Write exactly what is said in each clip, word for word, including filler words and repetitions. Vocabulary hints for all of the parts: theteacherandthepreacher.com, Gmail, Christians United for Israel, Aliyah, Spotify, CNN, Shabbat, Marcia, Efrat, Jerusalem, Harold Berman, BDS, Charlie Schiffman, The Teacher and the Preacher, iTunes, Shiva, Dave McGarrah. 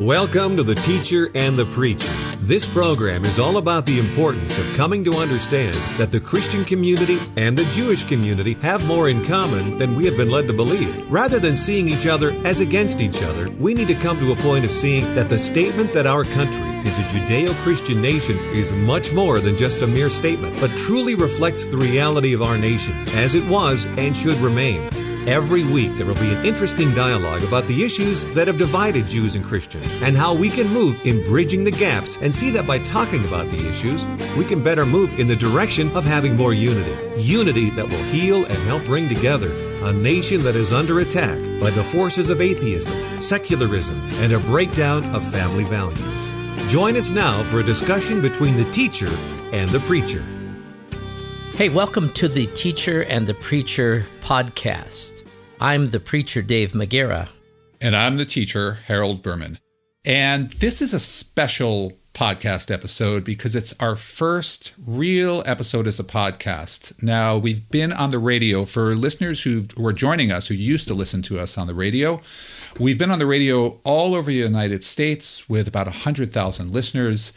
Welcome to The Teacher and the Preacher. This program is all about the importance of coming to understand that the Christian community and the Jewish community have more in common than we have been led to believe. Rather than seeing each other as against each other, we need to come to a point of seeing that the statement that our country is a Judeo-Christian nation is much more than just a mere statement, but truly reflects the reality of our nation as it was and should remain. Every week there will be an interesting dialogue about the issues that have divided Jews and Christians and how we can move in bridging the gaps and see that by talking about the issues, we can better move in the direction of having more unity. Unity that will heal and help bring together a nation that is under attack by the forces of atheism, secularism, and a breakdown of family values. Join us now for a discussion between the teacher and the preacher. Hey, welcome to the Teacher and the Preacher podcast. I'm the preacher, Dave McGarrah. And I'm the teacher, Harold Berman. And this is a special podcast episode because it's our first real episode as a podcast. Now, we've been on the radio for listeners who were joining us, who used to listen to us on the radio. We've been on the radio all over the United States with about one hundred thousand listeners.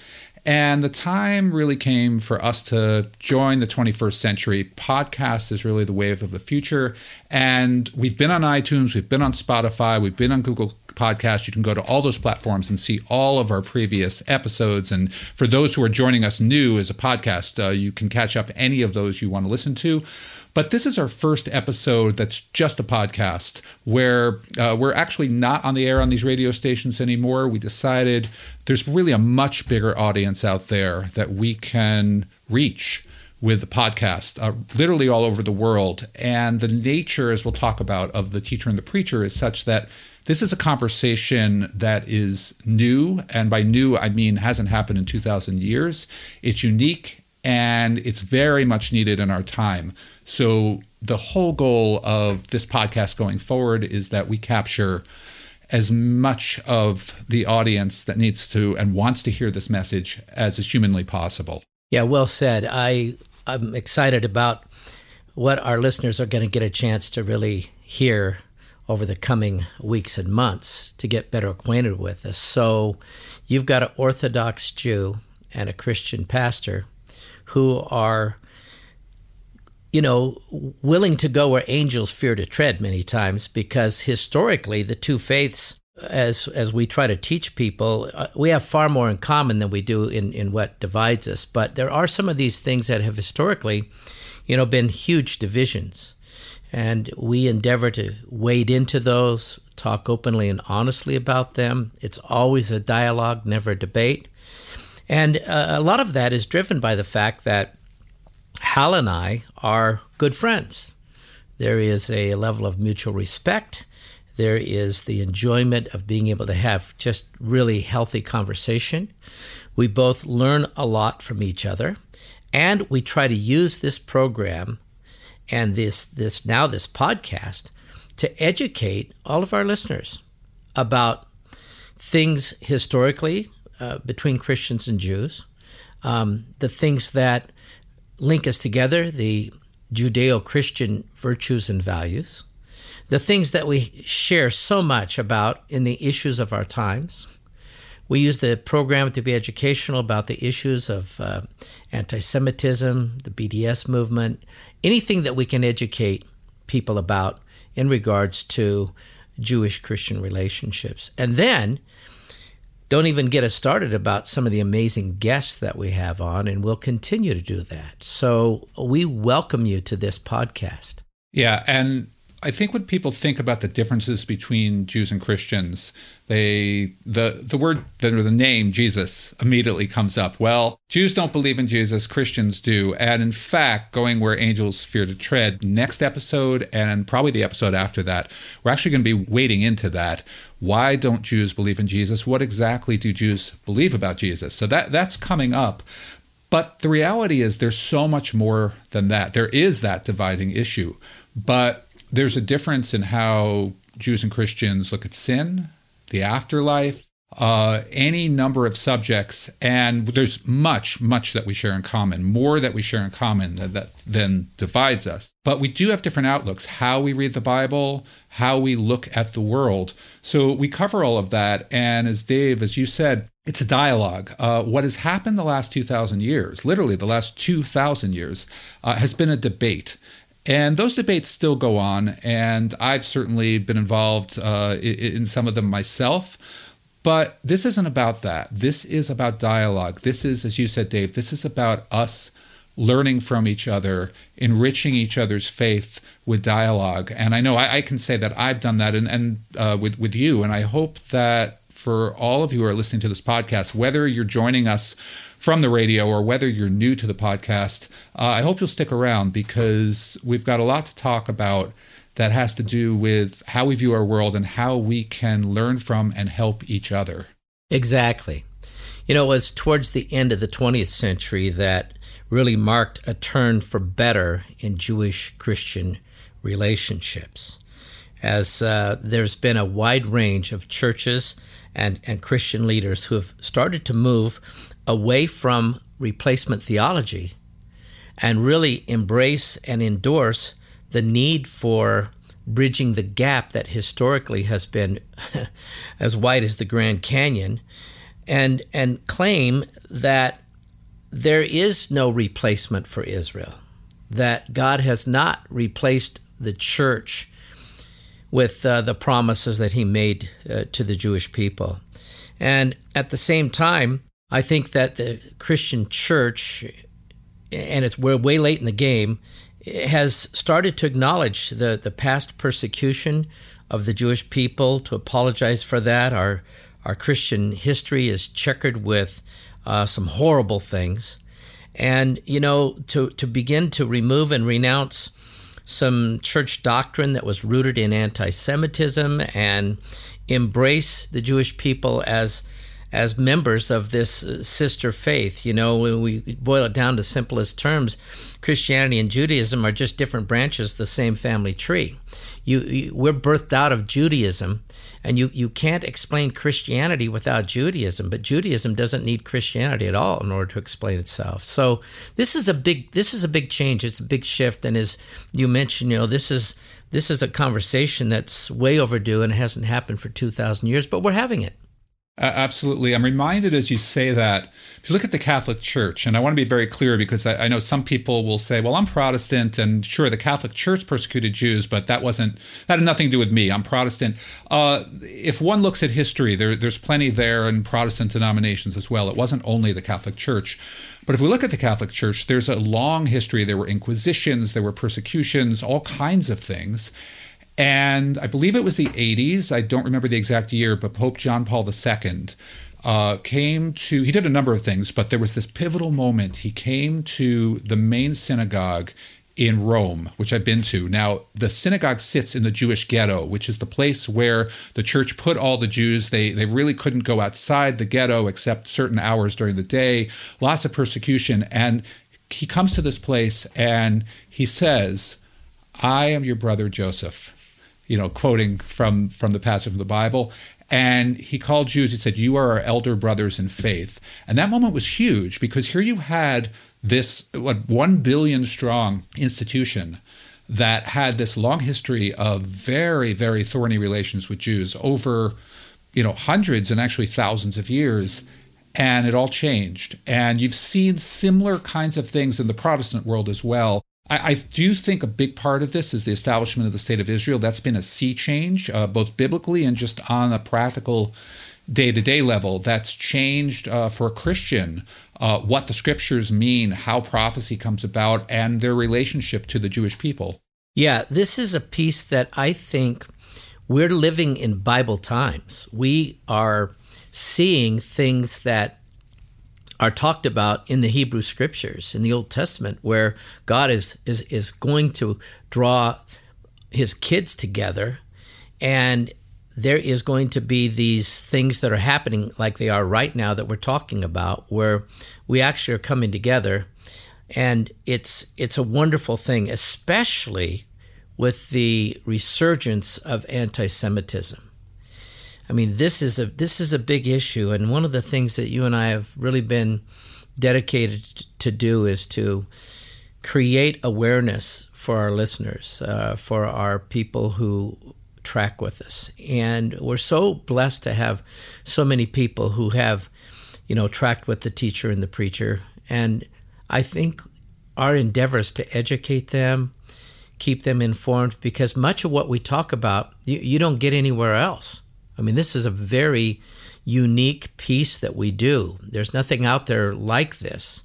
And the time really came for us to join the twenty-first century. Podcast is really the wave of the future. And we've been on iTunes, we've been on Spotify, we've been on Google Podcasts. You can go to all those platforms and see all of our previous episodes. And for those who are joining us new as a podcast, uh, you can catch up any of those you want to listen to. But this is our first episode that's just a podcast where uh, we're actually not on the air on these radio stations anymore. We decided there's really a much bigger audience out there that we can reach with the podcast, uh, literally all over the world. And the nature, as we'll talk about, of The Teacher and the Preacher is such that this is a conversation that is new. And by new, I mean hasn't happened in two thousand years. It's unique. And it's very much needed in our time. So the whole goal of this podcast going forward is that we capture as much of the audience that needs to and wants to hear this message as is humanly possible. Yeah, well said. I, I'm excited about what our listeners are going to get a chance to really hear over the coming weeks and months to get better acquainted with us. So you've got an Orthodox Jew and a Christian pastor who are, you know, willing to go where angels fear to tread many times, because historically the two faiths, as as we try to teach people, uh, we have far more in common than we do in, in what divides us. But there are some of these things that have historically, you know, been huge divisions. And we endeavor to wade into those, talk openly and honestly about them. It's always a dialogue, never a debate. And uh, a lot of that is driven by the fact that Hal and I are good friends. There is a level of mutual respect. There is the enjoyment of being able to have just really healthy conversation. We both learn a lot from each other. And we try to use this program and this this now this podcast to educate all of our listeners about things historically, Uh, between Christians and Jews, um, the things that link us together, the Judeo-Christian virtues and values, the things that we share so much about in the issues of our times. We use the program to be educational about the issues of uh, anti-Semitism, the B D S movement, anything that we can educate people about in regards to Jewish-Christian relationships. And then don't even get us started about some of the amazing guests that we have on, and we'll continue to do that. So we welcome you to this podcast. Yeah, and I think when people think about the differences between Jews and Christians, they the the word, the, the name Jesus immediately comes up. Well, Jews don't believe in Jesus, Christians do. And in fact, going where angels fear to tread, next episode and probably the episode after that, we're actually going to be wading into that. Why don't Jews believe in Jesus? What exactly do Jews believe about Jesus? So that that's coming up. But the reality is there's so much more than that. There is that dividing issue. But there's a difference in how Jews and Christians look at sin, the afterlife, uh, any number of subjects, and there's much, much that we share in common, more that we share in common than, that, than divides us. But we do have different outlooks, how we read the Bible, how we look at the world. So we cover all of that, and as Dave, as you said, it's a dialogue. Uh, what has happened the last two thousand years, literally the last two thousand years, uh, has been a debate. And those debates still go on, and I've certainly been involved uh, in some of them myself. But this isn't about that. This is about dialogue. This is, as you said, Dave, this is about us learning from each other, enriching each other's faith with dialogue. And I know I, I can say that I've done that and, and uh, with, with you, and I hope that for all of you who are listening to this podcast, whether you're joining us from the radio or whether you're new to the podcast, uh, I hope you'll stick around, because we've got a lot to talk about that has to do with how we view our world and how we can learn from and help each other. Exactly. You know, it was towards the end of the twentieth century that really marked a turn for better in Jewish-Christian relationships, as uh, there's been a wide range of churches and, and Christian leaders who have started to move away from replacement theology and really embrace and endorse the need for bridging the gap that historically has been as wide as the Grand Canyon, and and claim that there is no replacement for Israel, that God has not replaced the church with uh, the promises that he made uh, to the Jewish people. And at the same time, I think that the Christian church, and it's we're way late in the game, has started to acknowledge the, the past persecution of the Jewish people, to apologize for that. Our, our Christian history is checkered with uh, some horrible things. And, you know, to, to begin to remove and renounce some church doctrine that was rooted in anti-Semitism and embrace the Jewish people as as members of this sister faith. You know, when we boil it down to simplest terms, Christianity and Judaism are just different branches of the same family tree. You, you we're birthed out of Judaism, and you, you can't explain Christianity without Judaism, but Judaism doesn't need Christianity at all in order to explain itself. So this is a big this is a big change. It's a big shift, and as you mentioned, you know, this is this is a conversation that's way overdue and hasn't happened for two thousand years, but we're having it. Uh, absolutely. I'm reminded as you say that, if you look at the Catholic Church, and I want to be very clear, because I, I know some people will say, well, I'm Protestant, and sure, the Catholic Church persecuted Jews, but that wasn't that had nothing to do with me. I'm Protestant. Uh, if one looks at history, there, there's plenty there in Protestant denominations as well. It wasn't only the Catholic Church. But if we look at the Catholic Church, there's a long history. There were inquisitions, there were persecutions, all kinds of things. And I believe it was the eighties, I don't remember the exact year, but Pope John Paul the Second uh, came to, he did a number of things, but there was this pivotal moment. He came to the main synagogue in Rome, which I've been to. Now, the synagogue sits in the Jewish ghetto, which is the place where the church put all the Jews. They, they really couldn't go outside the ghetto except certain hours during the day, lots of persecution. And he comes to this place and he says, I am your brother Joseph. You know, quoting from, from the passage of the Bible. And he called Jews, he said, you are our elder brothers in faith. And that moment was huge, because here you had this what, one billion strong institution that had this long history of very, very thorny relations with Jews over, you know, hundreds and actually thousands of years. And it all changed. And you've seen similar kinds of things in the Protestant world as well. I do think a big part of this is the establishment of the State of Israel. That's been a sea change, uh, both biblically and just on a practical day-to-day level. That's changed uh, for a Christian uh, what the Scriptures mean, how prophecy comes about, and their relationship to the Jewish people. Yeah, this is a piece that I think we're living in Bible times. We are seeing things that are talked about in the Hebrew Scriptures, in the Old Testament, where God is is is going to draw his kids together, and there is going to be these things that are happening like they are right now that we're talking about, where we actually are coming together, and it's it's a wonderful thing, especially with the resurgence of anti-Semitism. I mean, this is a this is a big issue, and one of the things that you and I have really been dedicated to do is to create awareness for our listeners, uh, for our people who track with us. And we're so blessed to have so many people who have, you know, tracked with the teacher and the preacher. And I think our endeavors to educate them, keep them informed, because much of what we talk about, you, you don't get anywhere else. I mean, this is a very unique piece that we do. There's nothing out there like this.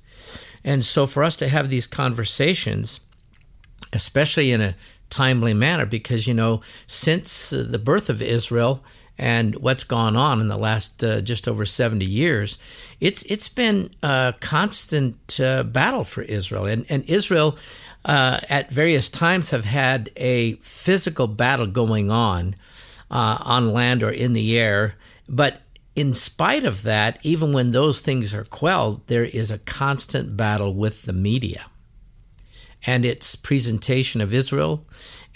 And so for us to have these conversations, especially in a timely manner, because, you know, since the birth of Israel and what's gone on in the last uh, just over seventy years, it's it's been a constant uh, battle for Israel. And, and Israel uh, at various times have had a physical battle going on uh, on land or in the air. But in spite of that, even when those things are quelled, there is a constant battle with the media and its presentation of Israel,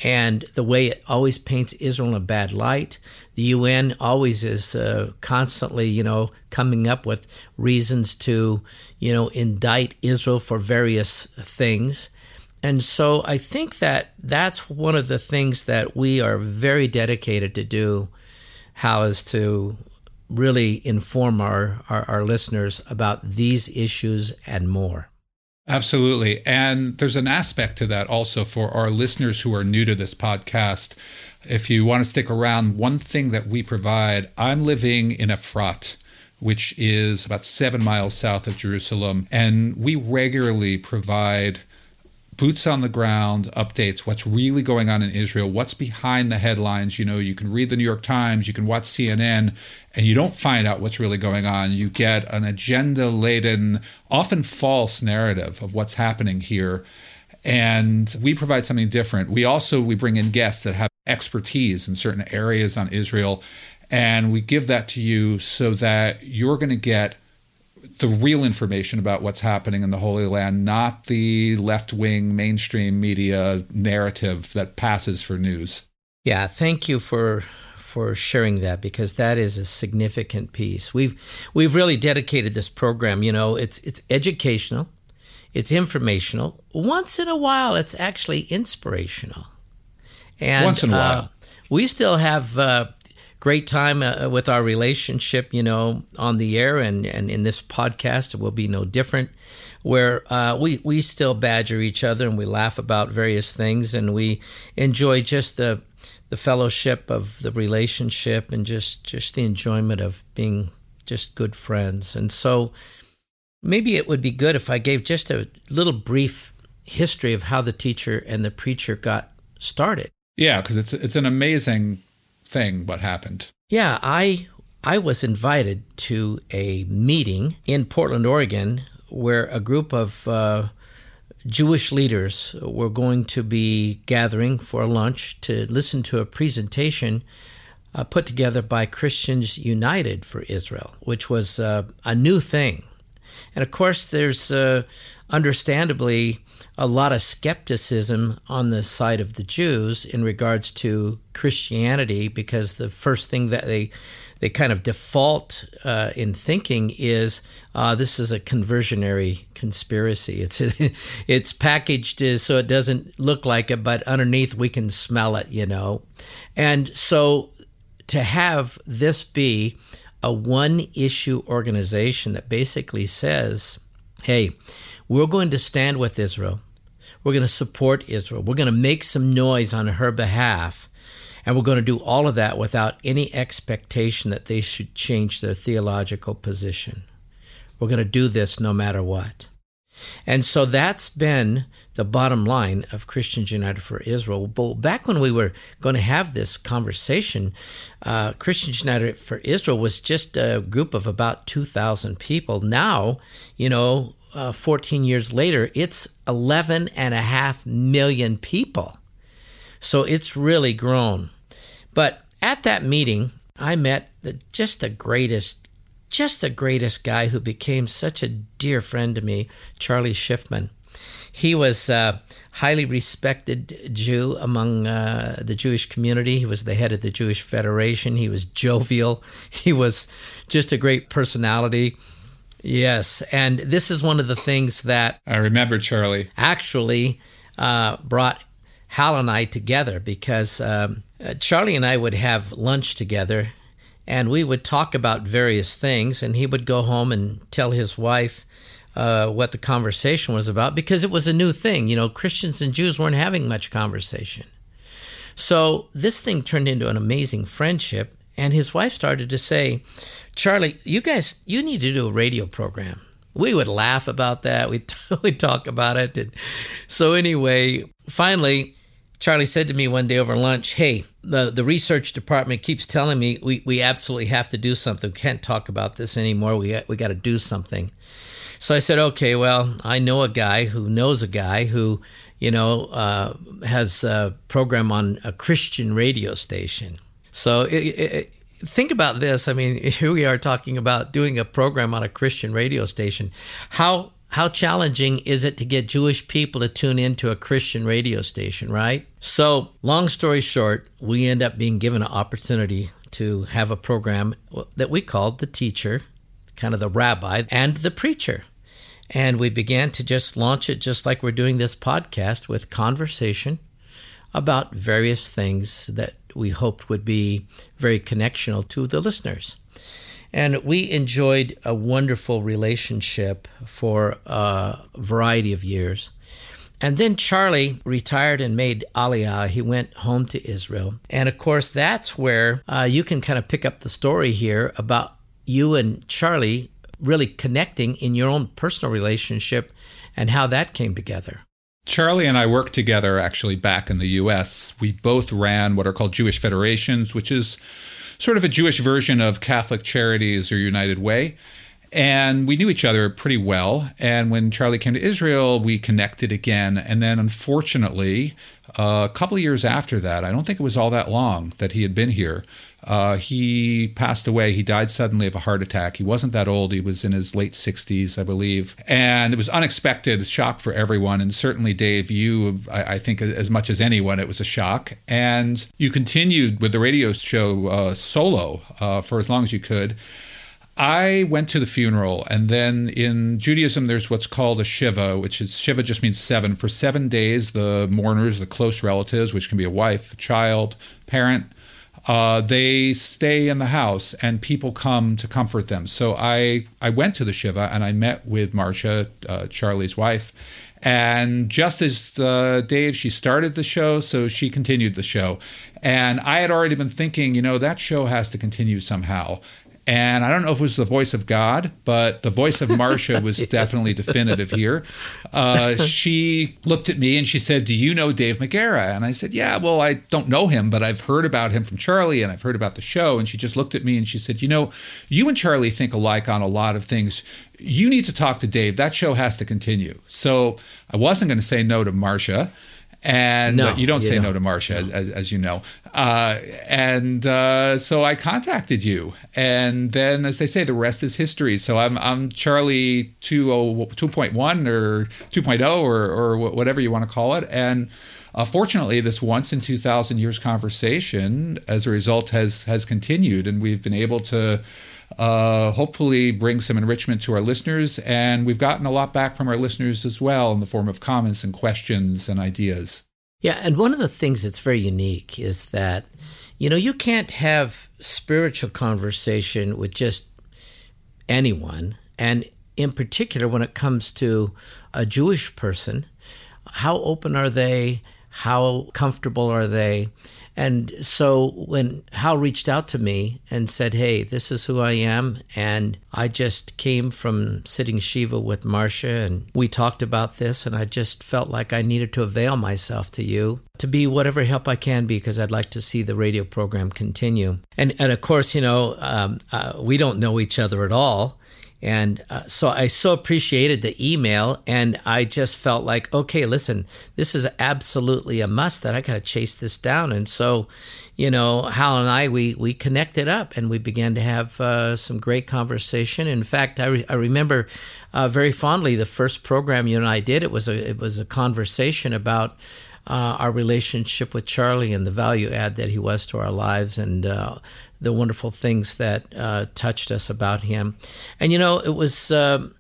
and the way it always paints Israel in a bad light. The U N always is uh, constantly, you know, coming up with reasons to, you know, indict Israel for various things. And so I think that that's one of the things that we are very dedicated to do, Hal, is to really inform our, our, our listeners about these issues and more. Absolutely. And there's an aspect to that also for our listeners who are new to this podcast. If you want to stick around, one thing that we provide, I'm living in Efrat, which is about seven miles south of Jerusalem. And we regularly provide boots on the ground updates, what's really going on in Israel, what's behind the headlines. You know, you can read the New York Times, you can watch C N N, and you don't find out what's really going on. You get an agenda-laden, often false narrative of what's happening here. And we provide something different. We also, we bring in guests that have expertise in certain areas on Israel, and we give that to you so that you're going to get the real information about what's happening in the Holy Land, not the left-wing mainstream media narrative that passes for news. Yeah, thank you for for sharing that, because that is a significant piece. We've we've really dedicated this program. You know, it's it's educational, it's informational. Once in a while, it's actually inspirational. And once in a while, uh, we still have. Uh, Great time uh, with our relationship, you know, on the air and, and in this podcast. It will be no different, where uh, we, we still badger each other and we laugh about various things, and we enjoy just the the fellowship of the relationship and just, just the enjoyment of being just good friends. And so maybe it would be good if I gave just a little brief history of how the teacher and the preacher got started. Yeah, because it's, it's an amazing thing what happened. Yeah, I I was invited to a meeting in Portland, Oregon, where a group of uh, Jewish leaders were going to be gathering for lunch to listen to a presentation uh, put together by Christians United for Israel, which was uh, a new thing. And of course, there's uh, understandably a lot of skepticism on the side of the Jews in regards to Christianity, because the first thing that they they kind of default uh, in thinking is uh, this is a conversionary conspiracy. It's it's packaged so it doesn't look like it, but underneath we can smell it, you know. And so to have this be a one-issue organization that basically says, hey, we're going to stand with Israel. We're going to support Israel. We're going to make some noise on her behalf. And we're going to do all of that without any expectation that they should change their theological position. We're going to do this no matter what. And so that's been the bottom line of Christians United for Israel. But back when we were going to have this conversation, uh, Christians United for Israel was just a group of about two thousand people. Now, you know, uh, fourteen years later, it's eleven and a half million people. So it's really grown. But at that meeting, I met the, just the greatest Just the greatest guy who became such a dear friend to me, Charlie Schiffman. He was a highly respected Jew among uh, the Jewish community. He was the head of the Jewish Federation. He was jovial. He was just a great personality. Yes, and this is one of the things that... I remember Charlie. Actually uh, brought Hal and I together, because um, Charlie and I would have lunch together, and we would talk about various things, and he would go home and tell his wife uh, what the conversation was about, because it was a new thing. You know, Christians and Jews weren't having much conversation. So this thing turned into an amazing friendship, and his wife started to say, Charlie, you guys, you need to do a radio program. We would laugh about that. We'd, we'd talk about it. And so anyway, finally, Charlie said to me one day over lunch, hey, the, the research department keeps telling me we, we absolutely have to do something. We can't talk about this anymore. We, we got to do something. So I said, okay, well, I know a guy who knows a guy who, you know, uh, has a program on a Christian radio station. So it, it, think about this. I mean, here we are talking about doing a program on a Christian radio station. How how challenging is it to get Jewish people to tune into a Christian radio station, right? So long story short, we end up being given an opportunity to have a program that we called The Teacher, kind of the rabbi, and the preacher. And we began to just launch it just like we're doing this podcast, with conversation about various things that we hoped would be very connectional to the listeners. And we enjoyed a wonderful relationship for a variety of years. And then Charlie retired and made Aliyah. He went home to Israel. And of course, that's where uh, you can kind of pick up the story here about you and Charlie really connecting in your own personal relationship and how that came together. Charlie and I worked together, actually, back in the U S. We both ran what are called Jewish Federations, which is sort of a Jewish version of Catholic Charities or United Way. And we knew each other pretty well. And when Charlie came to Israel, we connected again. And then, unfortunately, uh, a couple of years after that, I don't think it was all that long that he had been here, uh, he passed away. He died suddenly of a heart attack. He wasn't that old. He was in his late sixties, I believe. And it was unexpected, shock for everyone. And certainly, Dave, you, I, I think as much as anyone, it was a shock. And you continued with the radio show uh, solo uh, for as long as you could. I went to the funeral, and then in Judaism, there's what's called a shiva, which is, shiva just means seven. For seven days, the mourners, the close relatives, which can be a wife, a child, parent, uh, they stay in the house, and people come to comfort them. So I, I went to the shiva, and I met with Marcia, uh, Charlie's wife. And just as uh, Dave, she started the show, so she continued the show. And I had already been thinking, you know, that show has to continue somehow. And I don't know if it was the voice of God, but the voice of Marcia was yes. definitely definitive here. Uh, she looked at me and she said, do you know Dave McGarrah? And I said, yeah, well, I don't know him, but I've heard about him from Charlie and I've heard about the show. And she just looked at me and she said, you know, you and Charlie think alike on a lot of things. You need to talk to Dave. That show has to continue. So I wasn't going to say no to Marcia. And no, uh, you don't you say don't. no to Marcia, no. As, as, as you know. Uh, and uh, so I contacted you. And then, as they say, the rest is history. So I'm I'm Charlie two point one or two point oh or, or whatever you want to call it. And uh, fortunately, this once in two thousand years conversation, as a result, has has continued. And we've been able to uh, hopefully bring some enrichment to our listeners. And we've gotten a lot back from our listeners as well in the form of comments and questions and ideas. Yeah. And one of the things that's very unique is that, you know, you can't have spiritual conversation with just anyone. And in particular, when it comes to a Jewish person, how open are they? How comfortable are they? And so when Hal reached out to me and said, hey, this is who I am, and I just came from sitting Shiva with Marcia, and we talked about this, and I just felt like I needed to avail myself to you to be whatever help I can be, because I'd like to see the radio program continue. And, and of course, you know, um, uh, we don't know each other at all. And uh, so I so appreciated the email, and I just felt like, okay, listen, this is absolutely a must that I got to chase this down. And so, you know, Hal and I, we, we connected up and we began to have uh, some great conversation. In fact, I, re- I remember uh, very fondly the first program you and I did. It was a, it was a conversation about uh, our relationship with Charlie and the value add that he was to our lives and uh, the wonderful things that uh, touched us about him. And, you know, it was... Uh,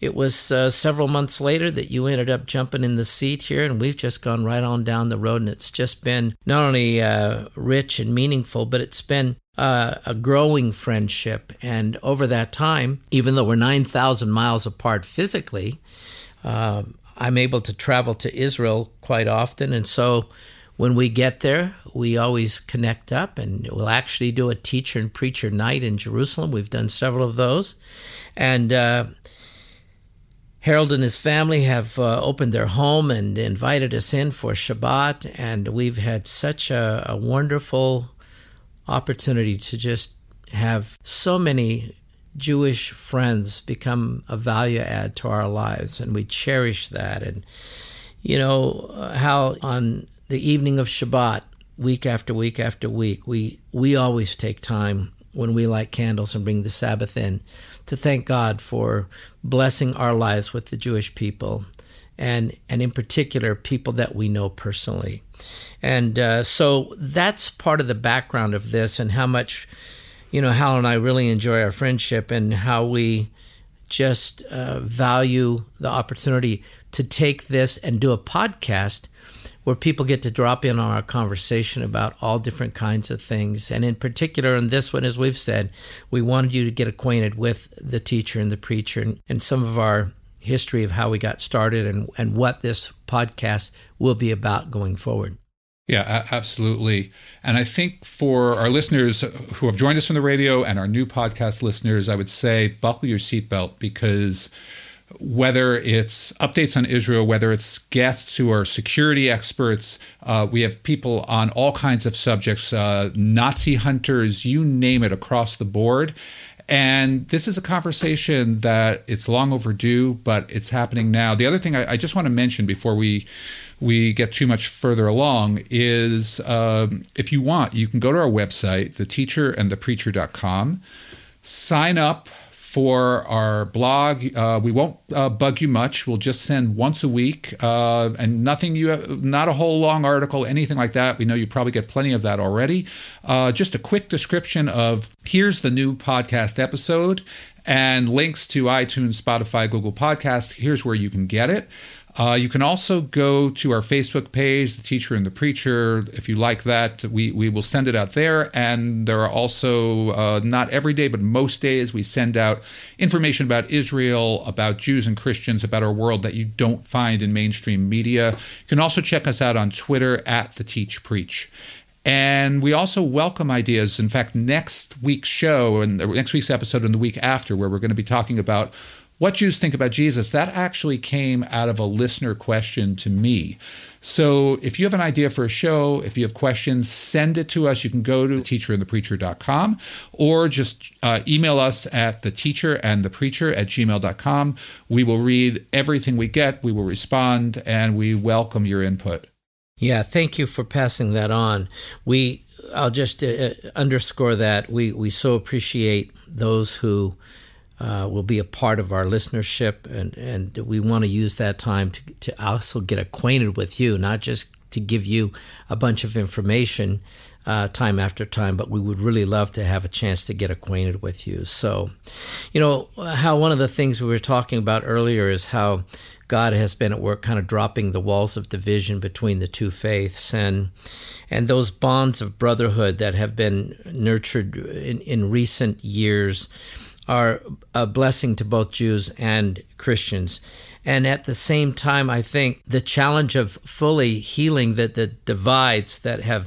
It was uh, several months later that you ended up jumping in the seat here, and we've just gone right on down the road, and it's just been not only uh, rich and meaningful, but it's been uh, a growing friendship. And over that time, even though we're nine thousand miles apart physically, uh, I'm able to travel to Israel quite often, and so when we get there, we always connect up, and we'll actually do a teacher and preacher night in Jerusalem. We've done several of those, and uh Harold and his family have uh, opened their home and invited us in for Shabbat, and we've had such a, a wonderful opportunity to just have so many Jewish friends become a value add to our lives, and we cherish that. And, you know, how on the evening of Shabbat, week after week after week, we, we always take time when we light candles and bring the Sabbath in, to thank God for blessing our lives with the Jewish people, and and in particular, people that we know personally. And uh, so that's part of the background of this and how much, you know, Hal and I really enjoy our friendship and how we just uh, value the opportunity to take this and do a podcast where people get to drop in on our conversation about all different kinds of things. And in particular, in this one, as we've said, we wanted you to get acquainted with the teacher and the preacher and, and some of our history of how we got started and, and what this podcast will be about going forward. Yeah, absolutely. And I think for our listeners who have joined us from the radio and our new podcast listeners, I would say buckle your seatbelt, because whether it's updates on Israel, whether it's guests who are security experts, uh, we have people on all kinds of subjects, uh, Nazi hunters, you name it, across the board. And this is a conversation that it's long overdue, but it's happening now. The other thing I, I just want to mention before we we get too much further along is um, if you want, you can go to our website, the teacher and the preacher dot com, sign up for our blog. Uh, we won't uh, bug you much. We'll just send once a week, uh, and nothing you have, not a whole long article, anything like that. We know you probably get plenty of that already. Uh, just a quick description of here's the new podcast episode and links to iTunes, Spotify, Google Podcasts. Here's where you can get it. Uh, you can also go to our Facebook page, The Teacher and the Preacher. If you like that, we, we will send it out there. And there are also, uh, not every day, but most days, we send out information about Israel, about Jews and Christians, about our world that you don't find in mainstream media. You can also check us out on Twitter, at The Teach Preach. And we also welcome ideas. In fact, next week's show, and next week's episode and the week after, where we're going to be talking about what Jews think about Jesus, that actually came out of a listener question to me. So if you have an idea for a show, if you have questions, send it to us. You can go to the teacher and the preacher dot com or just uh, email us at the teacher and the preacher at gmail dot com. We will read everything we get, we will respond, and we welcome your input. Yeah, thank you for passing that on. We, I'll just uh, underscore that. We, we so appreciate those who Uh, will be a part of our listenership, and, and we want to use that time to, to also get acquainted with you, not just to give you a bunch of information uh, time after time, but we would really love to have a chance to get acquainted with you. So, you know, how one of the things we were talking about earlier is how God has been at work kind of dropping the walls of division between the two faiths, and and those bonds of brotherhood that have been nurtured in, in recent years are a blessing to both Jews and Christians. And at the same time, I think the challenge of fully healing the, the divides that have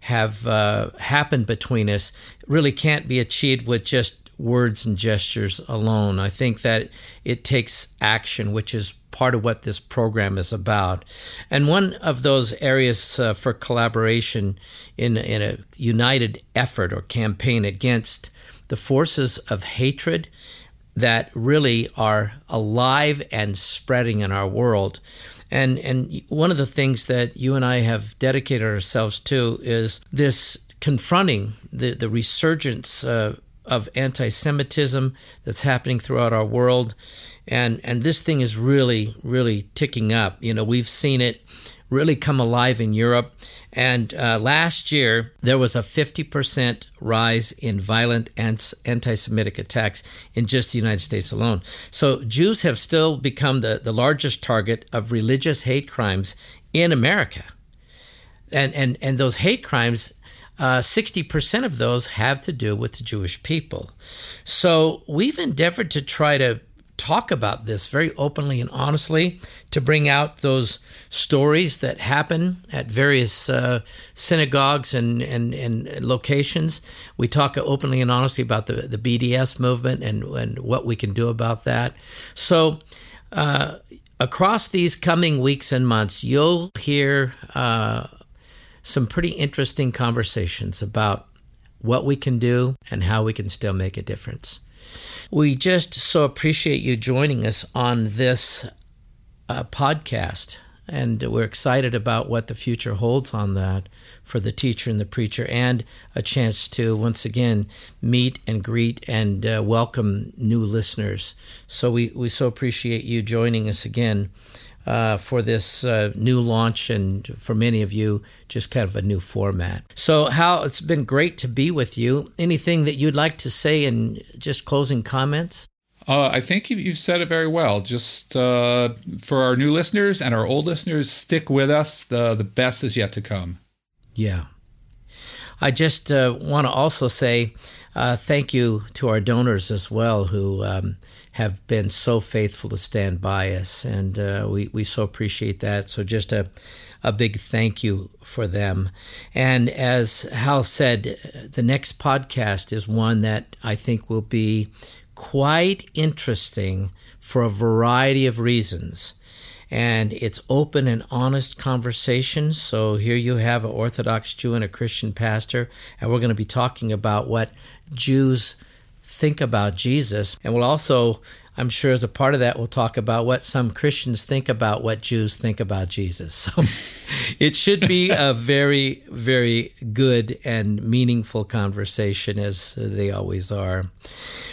have uh, happened between us really can't be achieved with just words and gestures alone. I think that it takes action, which is part of what this program is about. And one of those areas uh, for collaboration in, in a united effort or campaign against the forces of hatred that really are alive and spreading in our world. And and one of the things that you and I have dedicated ourselves to is this confronting the, the resurgence uh, of anti-Semitism that's happening throughout our world. And and this thing is really, really ticking up. You know, we've seen it really come alive in Europe. And uh, last year, there was a fifty percent rise in violent anti-Semitic attacks in just the United States alone. So Jews have still become the, the largest target of religious hate crimes in America. And, and, and those hate crimes, uh, sixty percent of those have to do with the Jewish people. So we've endeavored to try to talk about this very openly and honestly, to bring out those stories that happen at various uh, synagogues and, and, and locations. We talk openly and honestly about the, the B D S movement and, and what we can do about that. So uh, across these coming weeks and months, you'll hear uh, some pretty interesting conversations about what we can do and how we can still make a difference. We just so appreciate you joining us on this uh, podcast, and we're excited about what the future holds on that for the teacher and the preacher, and a chance to, once again, meet and greet and uh, welcome new listeners. So we, we so appreciate you joining us again uh, for this uh, new launch, and for many of you, just kind of a new format. So Hal, it's been great to be with you. Anything that you'd like to say in just closing comments? Uh, I think you, you've said it very well. Just uh, for our new listeners and our old listeners, stick with us. The, the best is yet to come. Yeah. I just uh, want to also say uh, thank you to our donors as well, who um, have been so faithful to stand by us, and uh, we, we so appreciate that. So just a, a big thank you for them. And as Hal said, the next podcast is one that I think will be quite interesting for a variety of reasons. And it's open and honest conversation. So here you have an Orthodox Jew and a Christian pastor, and we're going to be talking about what Jews think about Jesus. And we'll also, I'm sure as a part of that, we'll talk about what some Christians think about what Jews think about Jesus. So it should be a very, very good and meaningful conversation, as they always are.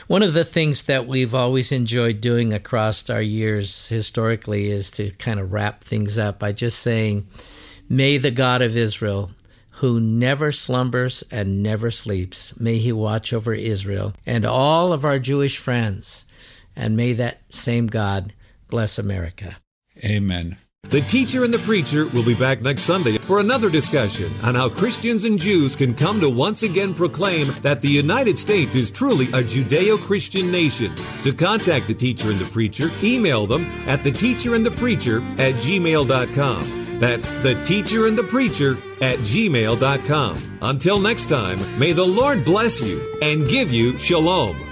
One of the things that we've always enjoyed doing across our years historically is to kind of wrap things up by just saying, may the God of Israel, who never slumbers and never sleeps, may he watch over Israel and all of our Jewish friends. And may that same God bless America. Amen. The Teacher and the Preacher will be back next Sunday for another discussion on how Christians and Jews can come to once again proclaim that the United States is truly a Judeo-Christian nation. To contact the Teacher and the Preacher, email them at the teacher and the preacher at gmail dot com. That's the teacher and the preacher at gmail dot com. Until next time, may the Lord bless you and give you shalom.